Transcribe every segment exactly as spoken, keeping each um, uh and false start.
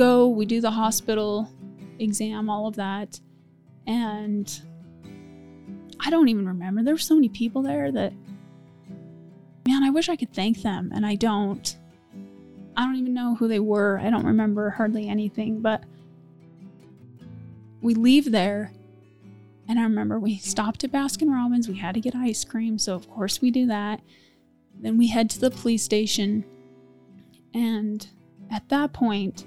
go, we do the hospital exam, all of that. And I don't even remember. There were so many people there that, man, I wish I could thank them. And I don't. I don't even know who they were. I don't remember hardly anything. But we leave there. And I remember we stopped at Baskin Robbins. We had to get ice cream. So, of course, we do that. Then we head to the police station. And at that point,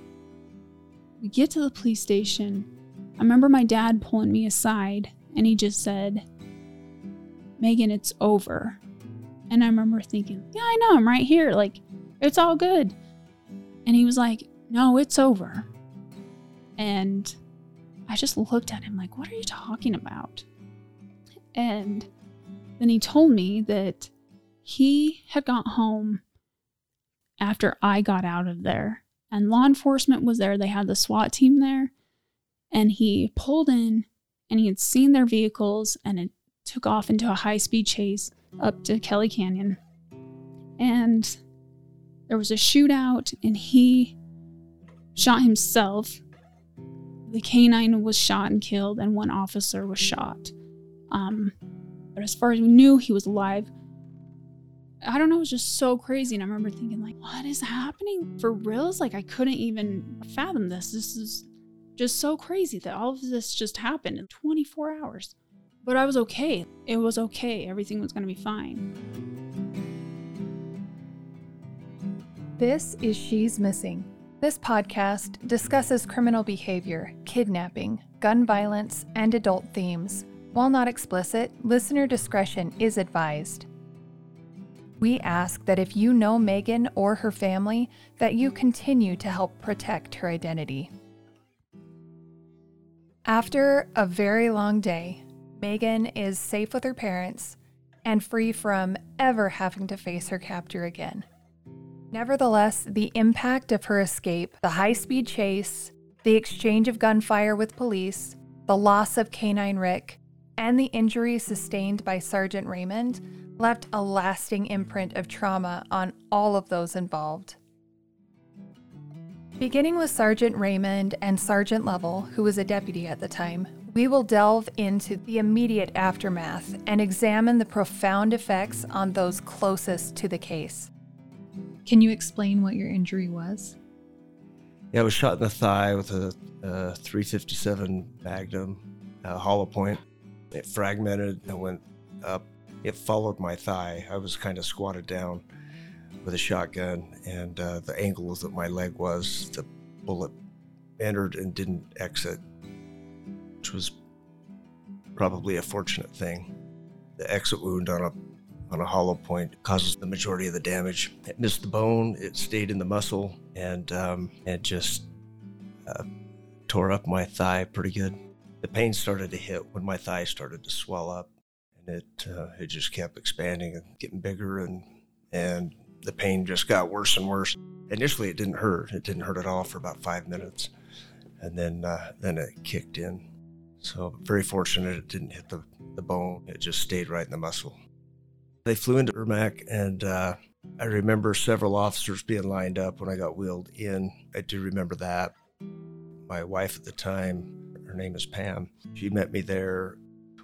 we get to the police station. I remember my dad pulling me aside. And he just said, Megan, it's over. And I remember thinking, yeah, I know, I'm right here. Like, it's all good. And he was like, no, it's over. And I just looked at him like, what are you talking about? And then he told me that he had got home after I got out of there. And law enforcement was there. They had the SWAT team there. And he pulled in. And he had seen their vehicles, and it took off into a high-speed chase up to Kelly Canyon. And there was a shootout, and he shot himself. The K nine was shot and killed, and one officer was shot. Um, but as far as we knew, he was alive. I don't know, it was just so crazy. And I remember thinking, like, what is happening? For reals? Like, I couldn't even fathom this. This is just so crazy that all of this just happened in twenty-four hours. But I was okay. It was okay. Everything was going to be fine. This is She's Missing. This podcast discusses criminal behavior, kidnapping, gun violence, and adult themes. While not explicit, listener discretion is advised. We ask that if you know Megan or her family, that you continue to help protect her identity. After a very long day, Megan is safe with her parents and free from ever having to face her captor again. Nevertheless, the impact of her escape, the high-speed chase, the exchange of gunfire with police, the loss of K nine Rik, and the injuries sustained by Sergeant Raymond left a lasting imprint of trauma on all of those involved. Beginning with Sergeant Raymond and Sergeant Lovell, who was a deputy at the time, we will delve into the immediate aftermath and examine the profound effects on those closest to the case. Can you explain what your injury was? Yeah, I was shot in the thigh with a, a three fifty-seven Magnum, a hollow point. It fragmented and went up. It followed my thigh. I was kind of squatted down with a shotgun, and uh, the angle that my leg was, the bullet entered and didn't exit, which was probably a fortunate thing. The exit wound on a on a hollow point causes the majority of the damage. It missed the bone, it stayed in the muscle, and um, it just uh, tore up my thigh pretty good. The pain started to hit when my thigh started to swell up, and it uh, it just kept expanding and getting bigger, and and the pain just got worse and worse. Initially, it didn't hurt. It didn't hurt at all for about five minutes. And then uh, then it kicked in. So very fortunate it didn't hit the, the bone. It just stayed right in the muscle. They flew into Urmac, and uh, I remember several officers being lined up when I got wheeled in. I do remember that. My wife at the time, her name is Pam, she met me there.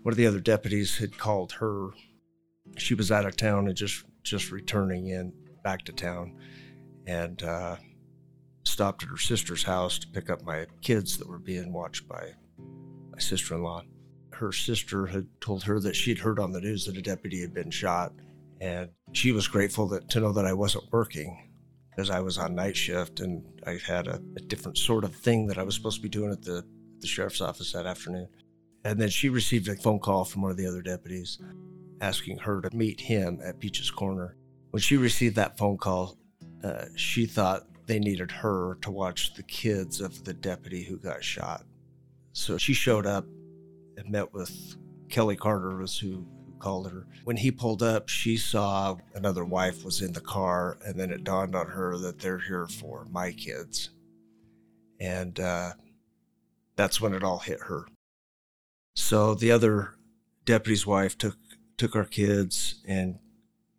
One of the other deputies had called her. She was out of town and just, just returning in. Back to town, and uh, stopped at her sister's house to pick up my kids that were being watched by my sister-in-law. Her sister had told her that she'd heard on the news that a deputy had been shot, and she was grateful that, to know that I wasn't working, because I was on night shift and I had a, a different sort of thing that I was supposed to be doing at the, the sheriff's office that afternoon. And then she received a phone call from one of the other deputies asking her to meet him at Peach's Corner. When she received that phone call, uh, she thought they needed her to watch the kids of the deputy who got shot. So she showed up and met with Kelly Carter, was who called her. When he pulled up, she saw another wife was in the car, and then it dawned on her that they're here for my kids. And uh, that's when it all hit her. So the other deputy's wife took, took our kids, and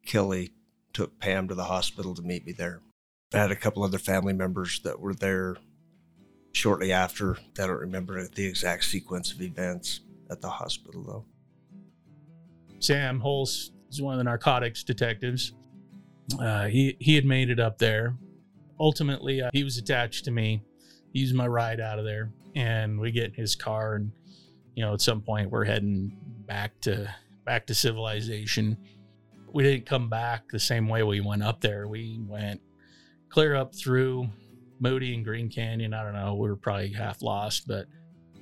Kelly took Pam to the hospital to meet me there. I had a couple other family members that were there shortly after. I don't remember the exact sequence of events at the hospital, though. Sam Holst is one of the narcotics detectives. Uh, he, he had made it up there. Ultimately, uh, he was attached to me. He was my ride out of there. And we get in his car and, you know, at some point we're heading back to back to civilization. We didn't come back the same way we went up there. We went clear up through Moody and Green Canyon. I don't know. We were probably half lost, but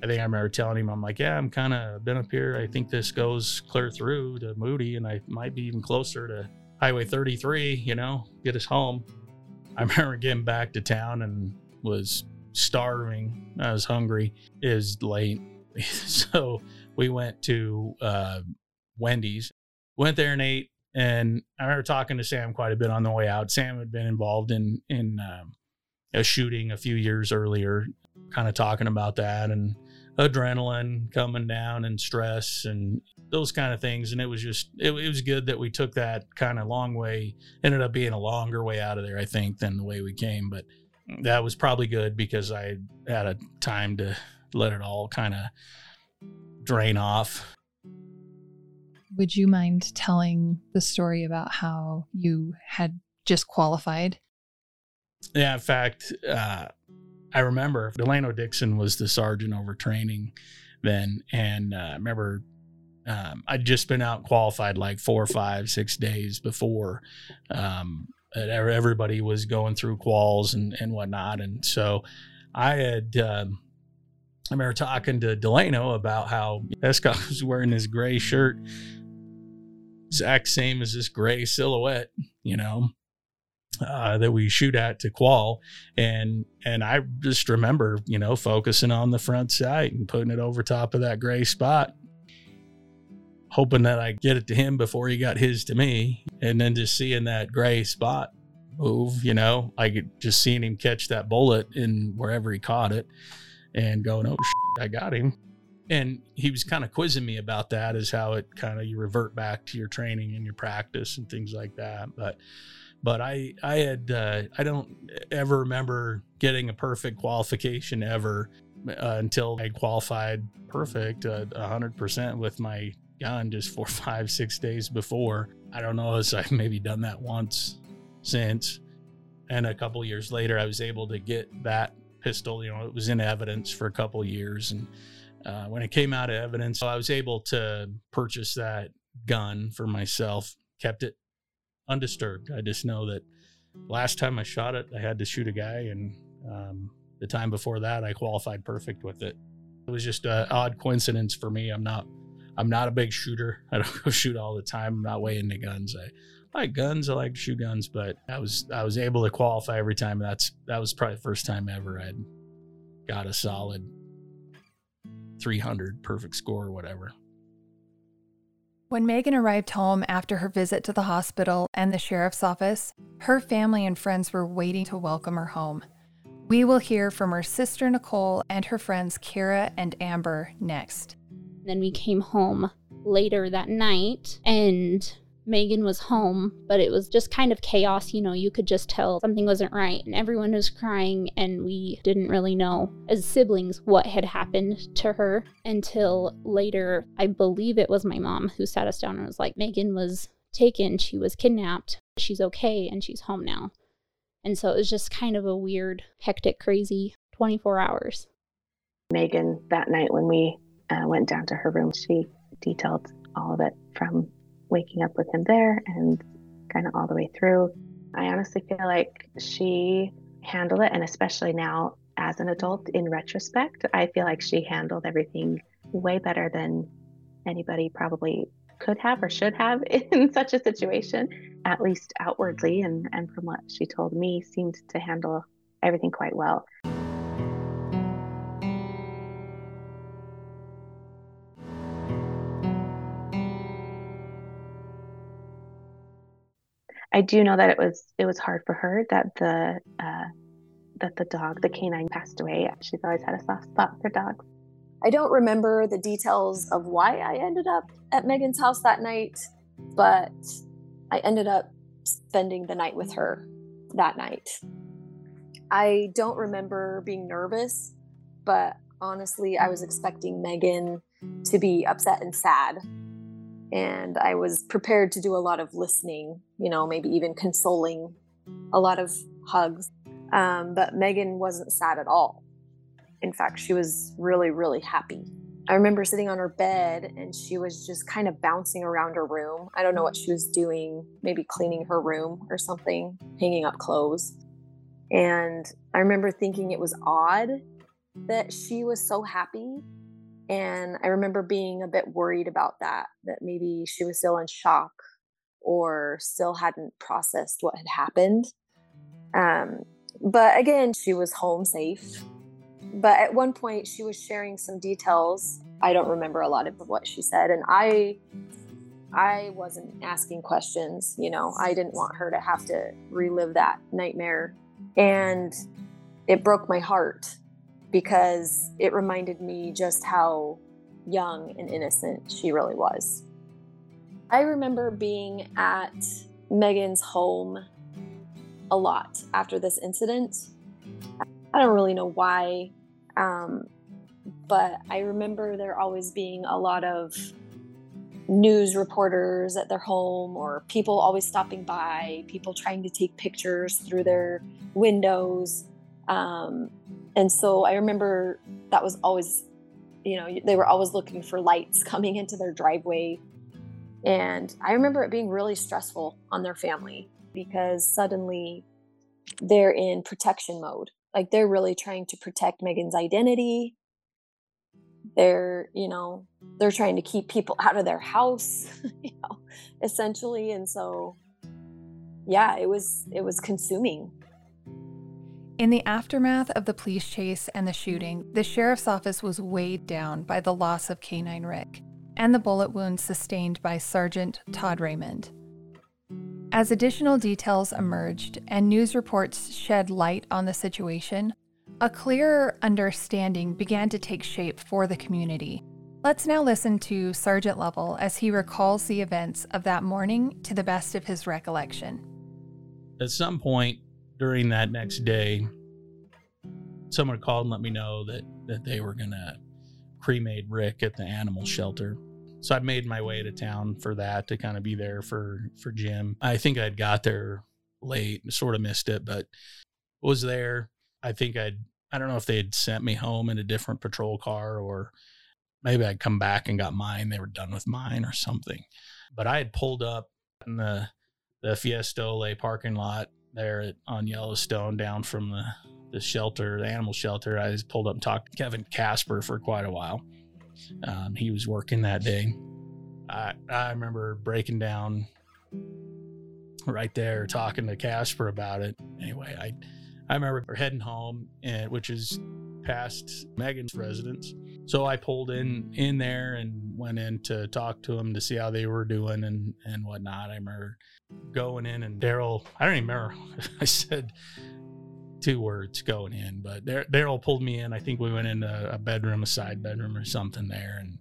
I think I remember telling him, I'm like, yeah, I'm kind of been up here. I think this goes clear through to Moody, and I might be even closer to Highway thirty-three, you know, get us home. I remember getting back to town and was starving. I was hungry. It was late. So we went to uh, Wendy's, went there and ate. And I remember talking to Sam quite a bit on the way out. Sam had been involved in, in um, a shooting a few years earlier, kind of talking about that and adrenaline coming down and stress and those kind of things. And it was just, it, it was good that we took that kind of long way, ended up being a longer way out of there, I think, than the way we came. But that was probably good because I had a time to let it all kind of drain off. Would you mind telling the story about how you had just qualified? Yeah, in fact, uh, I remember Delano Dixon was the sergeant over training then. And uh, I remember um, I'd just been out qualified like four, five, six days before. Um, everybody was going through quals and, and whatnot. And so I had... Um, I remember talking to Delano about how Esco was wearing his gray shirt, exact same as this gray silhouette, you know, uh, that we shoot at to qual. And and I just remember, you know, focusing on the front sight and putting it over top of that gray spot, hoping that I get it to him before he got his to me. And then just seeing that gray spot move, you know, I could just seeing him catch that bullet in wherever he caught it. And going, oh, shit, I got him. And he was kind of quizzing me about that, is how it kind of, you revert back to your training and your practice and things like that. But but I I had, uh, I don't ever remember getting a perfect qualification ever uh, until I qualified perfect uh, one hundred percent with my gun just four, five, six days before. I don't know, as I've maybe done that once since. And a couple years later, I was able to get that pistol, you know, it was in evidence for a couple years. And uh, when it came out of evidence, I was able to purchase that gun for myself, kept it undisturbed. I just know that last time I shot it, I had to shoot a guy. And um, the time before that, I qualified perfect with it. It was just an odd coincidence for me. I'm not, I'm not a big shooter. I don't go shoot all the time. I'm not way into guns. I I like guns. I like to shoot guns, but I was I was able to qualify every time. That's that was probably the first time ever I'd got a solid three hundred perfect score or whatever. When Megan arrived home after her visit to the hospital and the sheriff's office, her family and friends were waiting to welcome her home. We will hear from her sister Nicole and her friends Kara and Amber next. Then we came home later that night and Megan was home, but it was just kind of chaos. You know, you could just tell something wasn't right and everyone was crying, and we didn't really know as siblings what had happened to her until later. I believe it was my mom who sat us down and was like, Megan was taken, she was kidnapped, she's okay, and she's home now. And so it was just kind of a weird, hectic, crazy twenty-four hours. Megan, that night when we uh, went down to her room, she detailed all of it from waking up with him there and kind of all the way through. I honestly feel like she handled it, and especially now as an adult in retrospect, I feel like she handled everything way better than anybody probably could have or should have in such a situation, at least outwardly, and, and from what she told me, seemed to handle everything quite well. I do know that it was it was hard for her that the uh, that the dog, the K nine, passed away. She's always had a soft spot for dogs. I don't remember the details of why I ended up at Megan's house that night, but I ended up spending the night with her that night. I don't remember being nervous. but honestly, I was expecting Megan to be upset and sad. And I was prepared to do a lot of listening, you know, maybe even consoling, a lot of hugs. Um, but Megan wasn't sad at all. In fact, she was really, really happy. I remember sitting on her bed and she was just kind of bouncing around her room. I don't know what she was doing, maybe cleaning her room or something, hanging up clothes. And I remember thinking it was odd that she was so happy. And I remember being a bit worried about that, that maybe she was still in shock or still hadn't processed what had happened. Um, but again, she was home safe. But at one point, she was sharing some details. I don't remember a lot of what she said. And I I wasn't asking questions, you know. I didn't want her to have to relive that nightmare. And it broke my heart because it reminded me just how young and innocent she really was. I remember being at Megan's home a lot after this incident. I don't really know why, um, but I remember there always being a lot of news reporters at their home, or people always stopping by, people trying to take pictures through their windows. Um, and so I remember that was always, you know, they were always looking for lights coming into their driveway. And I remember it being really stressful on their family because suddenly they're in protection mode. Like, they're really trying to protect Megan's identity. They're, you know, they're trying to keep people out of their house, you know, essentially. And so, yeah, it was it was consuming. In the aftermath of the police chase and the shooting, the sheriff's office was weighed down by the loss of K nine Rik and the bullet wounds sustained by Sergeant Todd Raymond. As additional details emerged and news reports shed light on the situation, a clearer understanding began to take shape for the community. Let's now listen to Sergeant Lovell as he recalls the events of that morning to the best of his recollection. At some point during that next day, someone called and let me know that, that they were going to cremate Rik at the animal shelter. So I made my way to town for that, to kind of be there for, for Jim. I think I'd got there late, sort of missed it, but was there. I think I'd, I don't know if they had sent me home in a different patrol car, or maybe I'd come back and got mine. They were done with mine or something. But I had pulled up in the the Fiesta Ole parking lot there at, on Yellowstone, down from the, the shelter, the animal shelter. I just pulled up and talked to Kevin Casper for quite a while. Um, he was working that day. I, I remember breaking down right there, talking to Casper about it. Anyway, I I remember we're heading home, and which is past Megan's residence. So I pulled in in there and went in to talk to him to see how they were doing and, and whatnot. I remember going in, and Daryl, I don't even remember, I said two words going in, but Daryl pulled me in. I think we went into a bedroom, a side bedroom or something there. And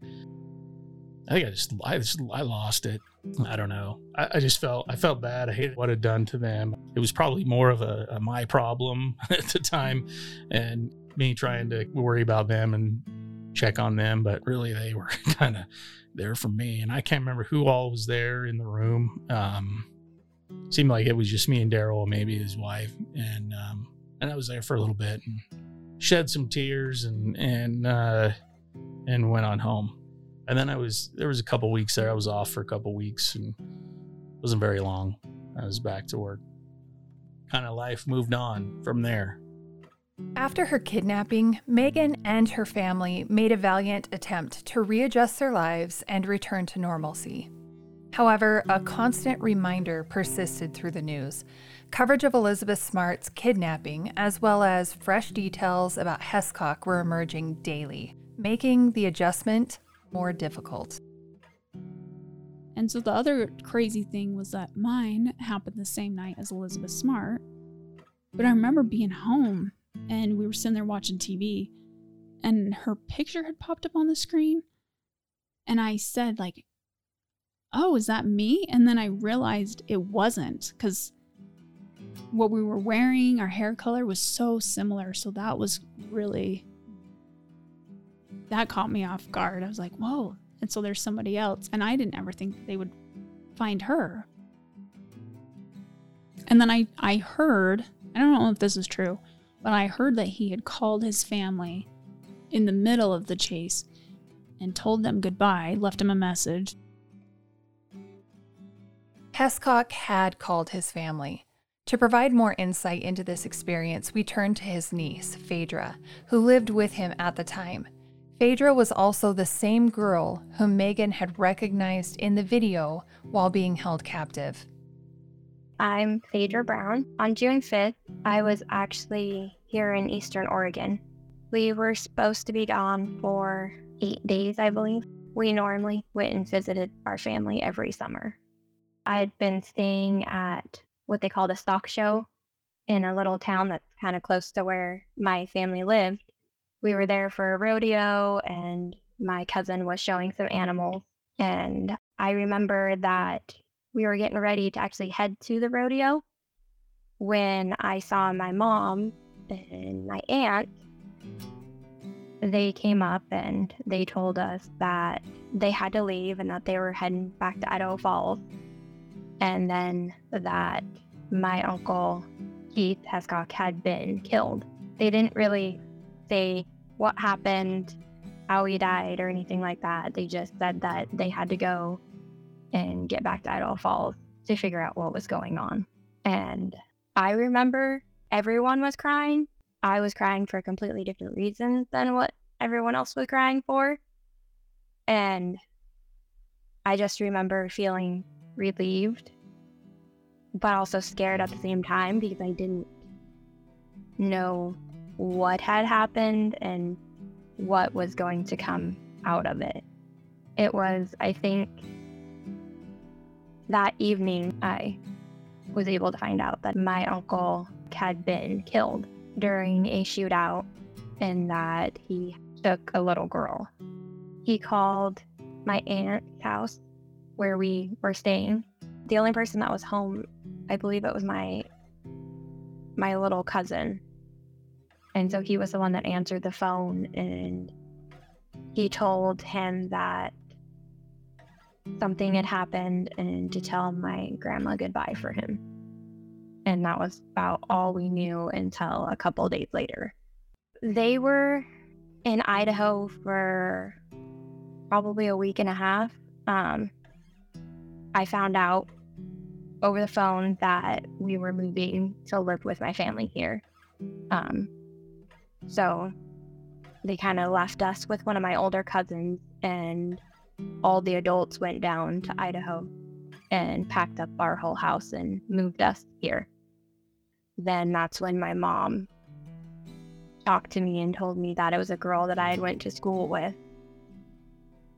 I think I just, I just, I lost it. I don't know. I, I just felt, I felt bad. I hated what I'd done to them. It was probably more of a, a my problem at the time, and me trying to worry about them and check on them. But really, they were kind of there for me. And I can't remember who all was there in the room. Um, seemed like it was just me and Daryl, maybe his wife. And, um, And I was there for a little bit and shed some tears and and uh, and went on home. And then I was there was a couple weeks there. I was off for a couple weeks and it wasn't very long. I was back to work. Kind of life moved on from there. After her kidnapping, Megan and her family made a valiant attempt to readjust their lives and return to normalcy. However, a constant reminder persisted through the news. Coverage of Elizabeth Smart's kidnapping, as well as fresh details about Hescock, were emerging daily, making the adjustment more difficult. And so the other crazy thing was that mine happened the same night as Elizabeth Smart. But I remember being home, and we were sitting there watching T V, and her picture had popped up on the screen, and I said, like, oh, is that me? And then I realized it wasn't, because what we were wearing, our hair color was so similar. So that was really that caught me off guard. I was like, whoa. And so there's somebody else. And I didn't ever think that they would find her. And then I, I heard, I don't know if this is true, but I heard that he had called his family in the middle of the chase and told them goodbye, left him a message. Hescock had called his family. To provide more insight into this experience, we turn to his niece, Phaedra, who lived with him at the time. Phaedra was also the same girl whom Megan had recognized in the video while being held captive. I'm Phaedra Brown. On June fifth, I was actually here in Eastern Oregon. We were supposed to be gone for eight days, I believe. We normally went and visited our family every summer. I had been staying at what they called a stock show in a little town that's kind of close to where my family lived. We were there for a rodeo, and my cousin was showing some animals. And I remember that we were getting ready to actually head to the rodeo when I saw my mom and my aunt. They came up and they told us that they had to leave and that they were heading back to Idaho Falls. And then that my uncle, Keith Hescock, had been killed. They didn't really say what happened, how he died, or anything like that. They just said that they had to go and get back to Idaho Falls to figure out what was going on. And I remember everyone was crying. I was crying for completely different reasons than what everyone else was crying for. And I just remember feeling relieved, but also scared at the same time, because I didn't know what had happened and what was going to come out of it. It was, I think, that evening I was able to find out that my uncle had been killed during a shootout and that he took a little girl. He called my aunt's house where we were staying. The only person that was home, I believe it was my my little cousin. And so he was the one that answered the phone, and he told him that something had happened and to tell my grandma goodbye for him. And that was about all we knew until a couple days later. They were in Idaho for probably a week and a half. Um, I found out over the phone that we were moving to live with my family here. Um, So they kind of left us with one of my older cousins, and all the adults went down to Idaho and packed up our whole house and moved us here. Then that's when my mom talked to me and told me that it was a girl that I had went to school with,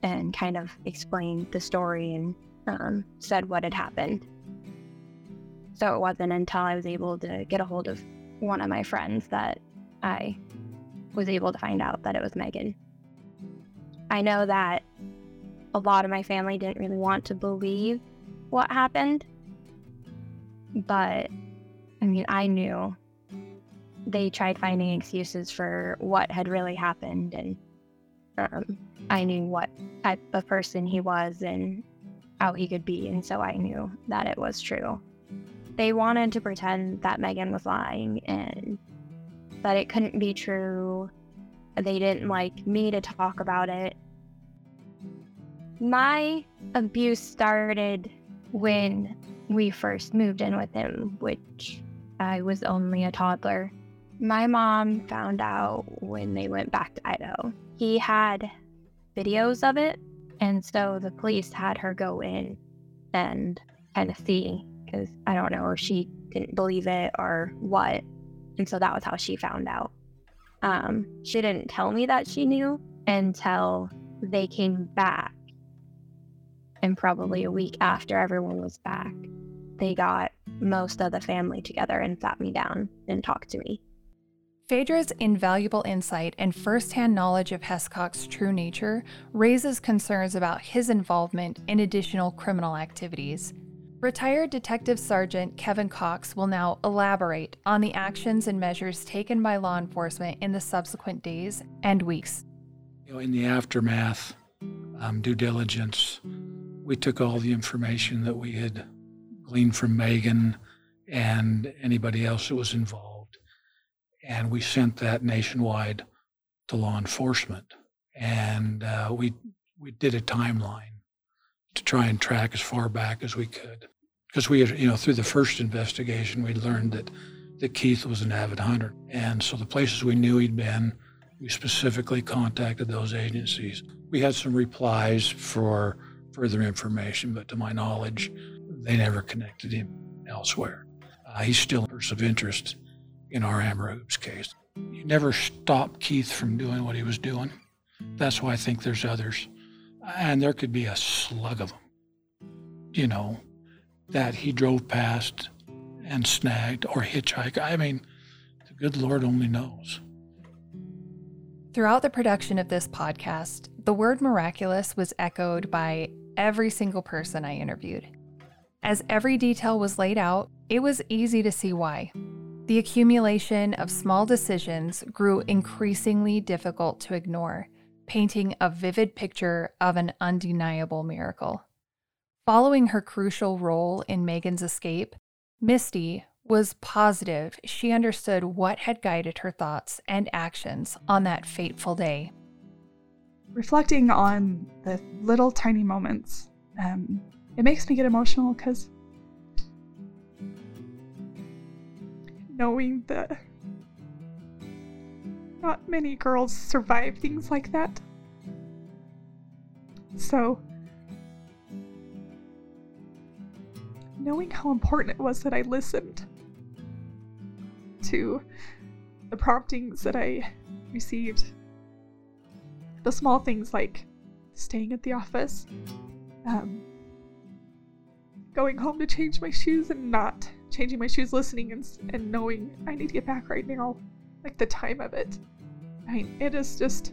and kind of explained the story and um, said what had happened. So it wasn't until I was able to get a hold of one of my friends that I was able to find out that it was Megan. I know that a lot of my family didn't really want to believe what happened, but I mean, I knew. They tried finding excuses for what had really happened, and um, I knew what type of person he was and how he could be, and so I knew that it was true. They wanted to pretend that Megan was lying and that it couldn't be true. They didn't like me to talk about it. My abuse started when we first moved in with him, which I was only a toddler. My mom found out when they went back to Idaho. He had videos of it, and so the police had her go in and kind of see, because I don't know if she didn't believe it or what. And so that was how she found out. Um, she didn't tell me that she knew until they came back. And probably a week after everyone was back, they got most of the family together and sat me down and talked to me. Phaedra's invaluable insight and firsthand knowledge of Hescock's true nature raises concerns about his involvement in additional criminal activities. Retired Detective Sergeant Kevin Cox will now elaborate on the actions and measures taken by law enforcement in the subsequent days and weeks. You know, in the aftermath, um, due diligence, we took all the information that we had gleaned from Megan and anybody else that was involved, and we sent that nationwide to law enforcement. And uh, we we did a timeline to try and track as far back as we could, because we had, you know, through the first investigation, we learned that that Keith was an avid hunter, and so the places we knew he'd been, we specifically contacted those agencies. We had some replies for further information, but to my knowledge, they never connected him elsewhere. Uh, he's still a person of interest in our Amber Hoopes case. You never stop Keith from doing what he was doing. That's why I think there's others. And there could be a slug of them, you know, that he drove past and snagged or hitchhiked. I mean, the good Lord only knows. Throughout the production of this podcast, the word miraculous was echoed by every single person I interviewed. As every detail was laid out, it was easy to see why. The accumulation of small decisions grew increasingly difficult to ignore, painting a vivid picture of an undeniable miracle. Following her crucial role in Megan's escape, Misty was positive she understood what had guided her thoughts and actions on that fateful day. Reflecting on the little tiny moments, um, it makes me get emotional because knowing that not many girls survive things like that. So, knowing how important it was that I listened to the promptings that I received, the small things like staying at the office, um, going home to change my shoes and not changing my shoes, listening and, and knowing I need to get back right now, like the time of it. I mean, it is just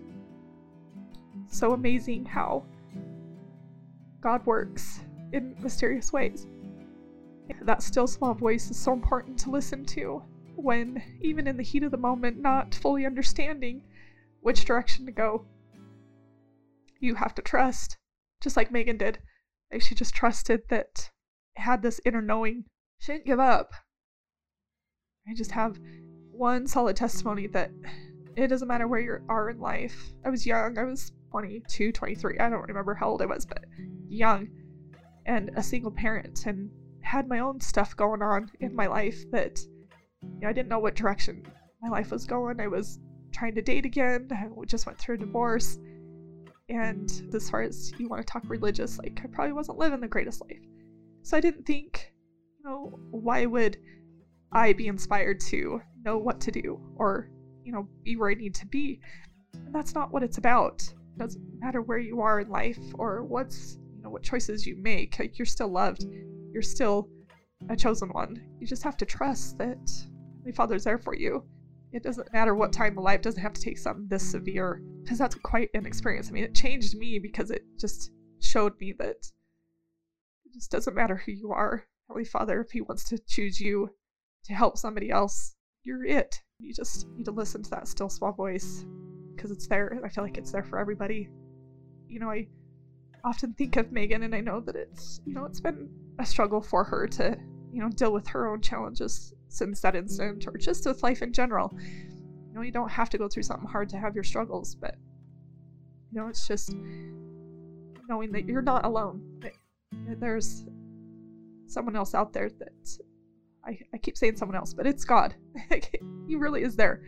so amazing how God works in mysterious ways. That still small voice is so important to listen to when, even in the heat of the moment, not fully understanding which direction to go, you have to trust, just like Megan did. Like, she just trusted that, had this inner knowing. She didn't give up. I just have one solid testimony that it doesn't matter where you are in life. I was young. I was twenty-two, twenty-three. I don't remember how old I was, but young and a single parent, and had my own stuff going on in my life that, you know, I didn't know what direction my life was going. I was trying to date again. I just went through a divorce. And as far as you want to talk religious, like, I probably wasn't living the greatest life. So I didn't think, you know, why would I be inspired to know what to do or, you know, be where I need to be? And that's not what it's about. It doesn't matter where you are in life or what's, you know, what choices you make. Like, you're still loved. You're still a chosen one. You just have to trust that the Father's there for you. It doesn't matter what time of life. Doesn't have to take something this severe, because that's quite an experience. I mean, it changed me because it just showed me that it just doesn't matter who you are. Heavenly Father, if He wants to choose you to help somebody else, you're it. You just need to listen to that still small voice, because it's there, and I feel like it's there for everybody. You know, I often think of Megan, and I know that it's, you know, it's been a struggle for her to, you know, deal with her own challenges since that incident, or just with life in general. You know, you don't have to go through something hard to have your struggles, but, you know, it's just knowing that you're not alone, that there's someone else out there that, I, I keep saying someone else, but it's God. He really is there,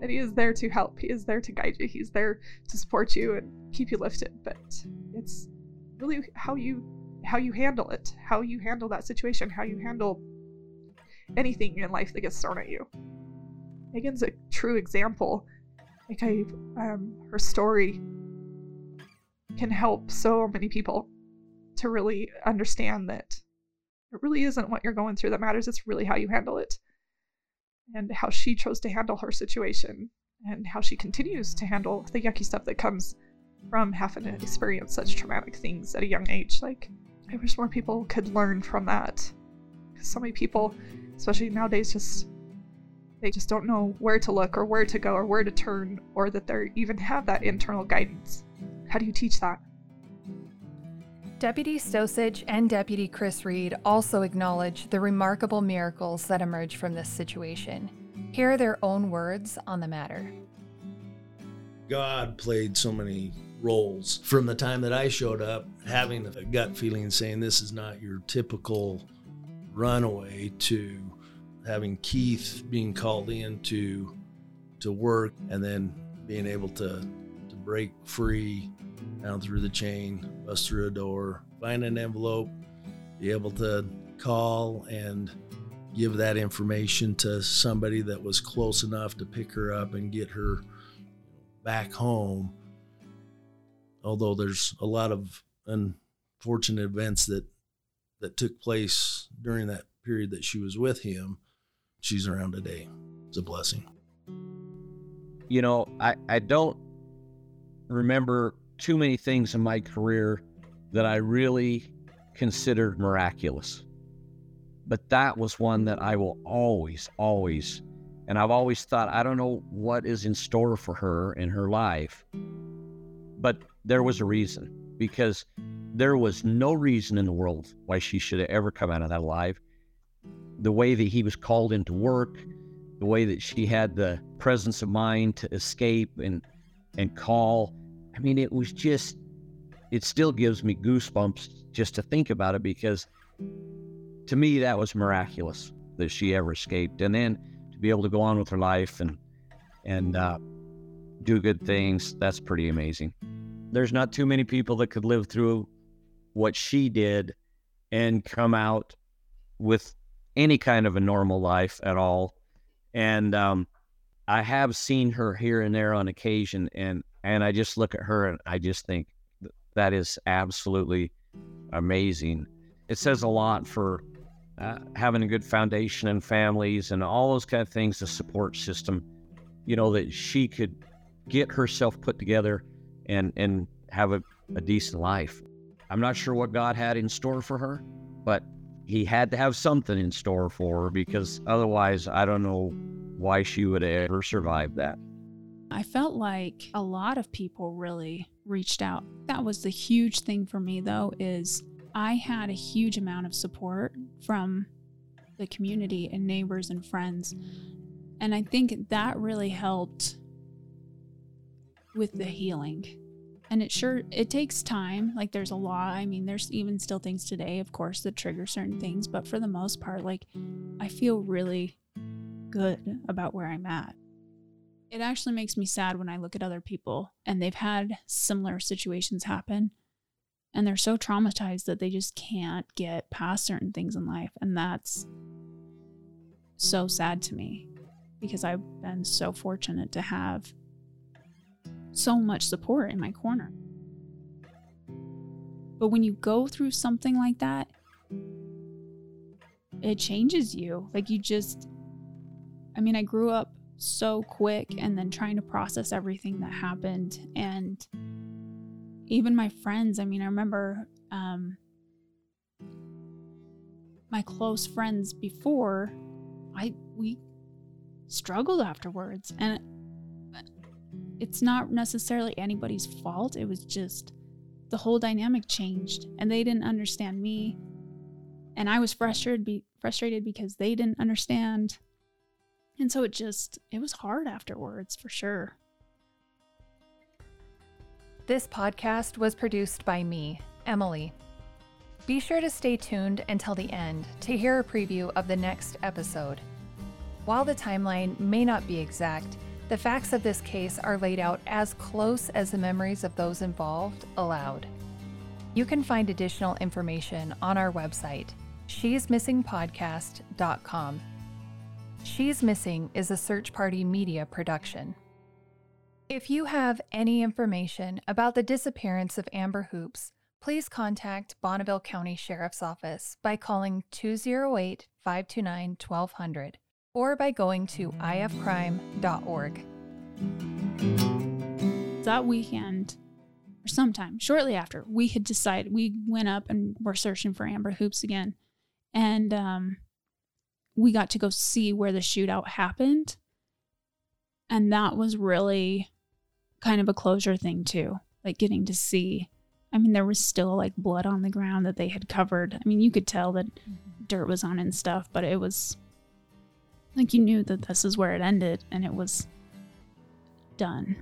and He is there to help. He is there to guide you. He's there to support you and keep you lifted, but it's really how you how you handle it, how you handle that situation, how you handle anything in life that gets thrown at you. Megan's a true example. Like, I, um, her story can help so many people to really understand that it really isn't what you're going through that matters. It's really how you handle it, and how she chose to handle her situation, and how she continues to handle the yucky stuff that comes from having to experience such traumatic things at a young age. Like, I wish more people could learn from that. So many people, especially nowadays, just They just don't know where to look or where to go or where to turn, or that they even have that internal guidance. How do you teach that? Deputy Stosich and Deputy Chris Reed also acknowledge the remarkable miracles that emerge from this situation. Here are their own words on the matter. God played so many roles from the time that I showed up, having a gut feeling saying this is not your typical runaway, to having Keith being called in to, to work, and then being able to, to break free, down through the chain, bust through a door, find an envelope, be able to call and give that information to somebody that was close enough to pick her up and get her back home. Although there's a lot of unfortunate events that that took place during that period that she was with him, she's around today. It's a blessing. You know, I, I don't remember too many things in my career that I really considered miraculous. But that was one that I will always, always, and I've always thought, I don't know what is in store for her in her life, but there was a reason, because there was no reason in the world why she should have ever come out of that alive. The way that he was called into work, the way that she had the presence of mind to escape and and call, I mean, it was just, it still gives me goosebumps just to think about it, because to me, that was miraculous that she ever escaped. And then to be able to go on with her life and and uh, do good things, that's pretty amazing. There's not too many people that could live through what she did and come out with any kind of a normal life at all. And um, I have seen her here and there on occasion, and And I just look at her and I just think that is absolutely amazing. It says a lot for uh, having a good foundation and families and all those kind of things, the support system, you know, that she could get herself put together and, and have a, a decent life. I'm not sure what God had in store for her, but he had to have something in store for her, because otherwise I don't know why she would ever survive that. I felt like a lot of people really reached out. That was the huge thing for me, though, is I had a huge amount of support from the community and neighbors and friends. And I think that really helped with the healing. And it sure, it takes time. Like, there's a lot. I mean, there's even still things today, of course, that trigger certain things. But for the most part, like, I feel really good about where I'm at. It actually makes me sad when I look at other people and they've had similar situations happen, and they're so traumatized that they just can't get past certain things in life. And that's so sad to me, because I've been so fortunate to have so much support in my corner. But when you go through something like that, it changes you. Like, you just, I mean, I grew up so quick, and then trying to process everything that happened. And even my friends, I mean, I remember um, my close friends before, I we struggled afterwards, and it's not necessarily anybody's fault. It was just the whole dynamic changed, and they didn't understand me, and I was frustrated, be, frustrated because they didn't understand. And so it just, it was hard afterwards, for sure. This podcast was produced by me, Emily. Be sure to stay tuned until the end to hear a preview of the next episode. While the timeline may not be exact, the facts of this case are laid out as close as the memories of those involved allowed. You can find additional information on our website, she's missing podcast dot com. She's Missing is a Search Party Media production. If you have any information about the disappearance of Amber Hoopes, please contact Bonneville County Sheriff's Office by calling two oh eight, five two nine, twelve hundred or by going to i f crime dot org. That weekend, or sometime shortly after, we had decided, we went up and were searching for Amber Hoopes again. And um we got to go see where the shootout happened. And that was really kind of a closure thing too, like getting to see. I mean, there was still like blood on the ground that they had covered. I mean, you could tell that mm-hmm. dirt was on and stuff, but it was like you knew that this is where it ended and it was done.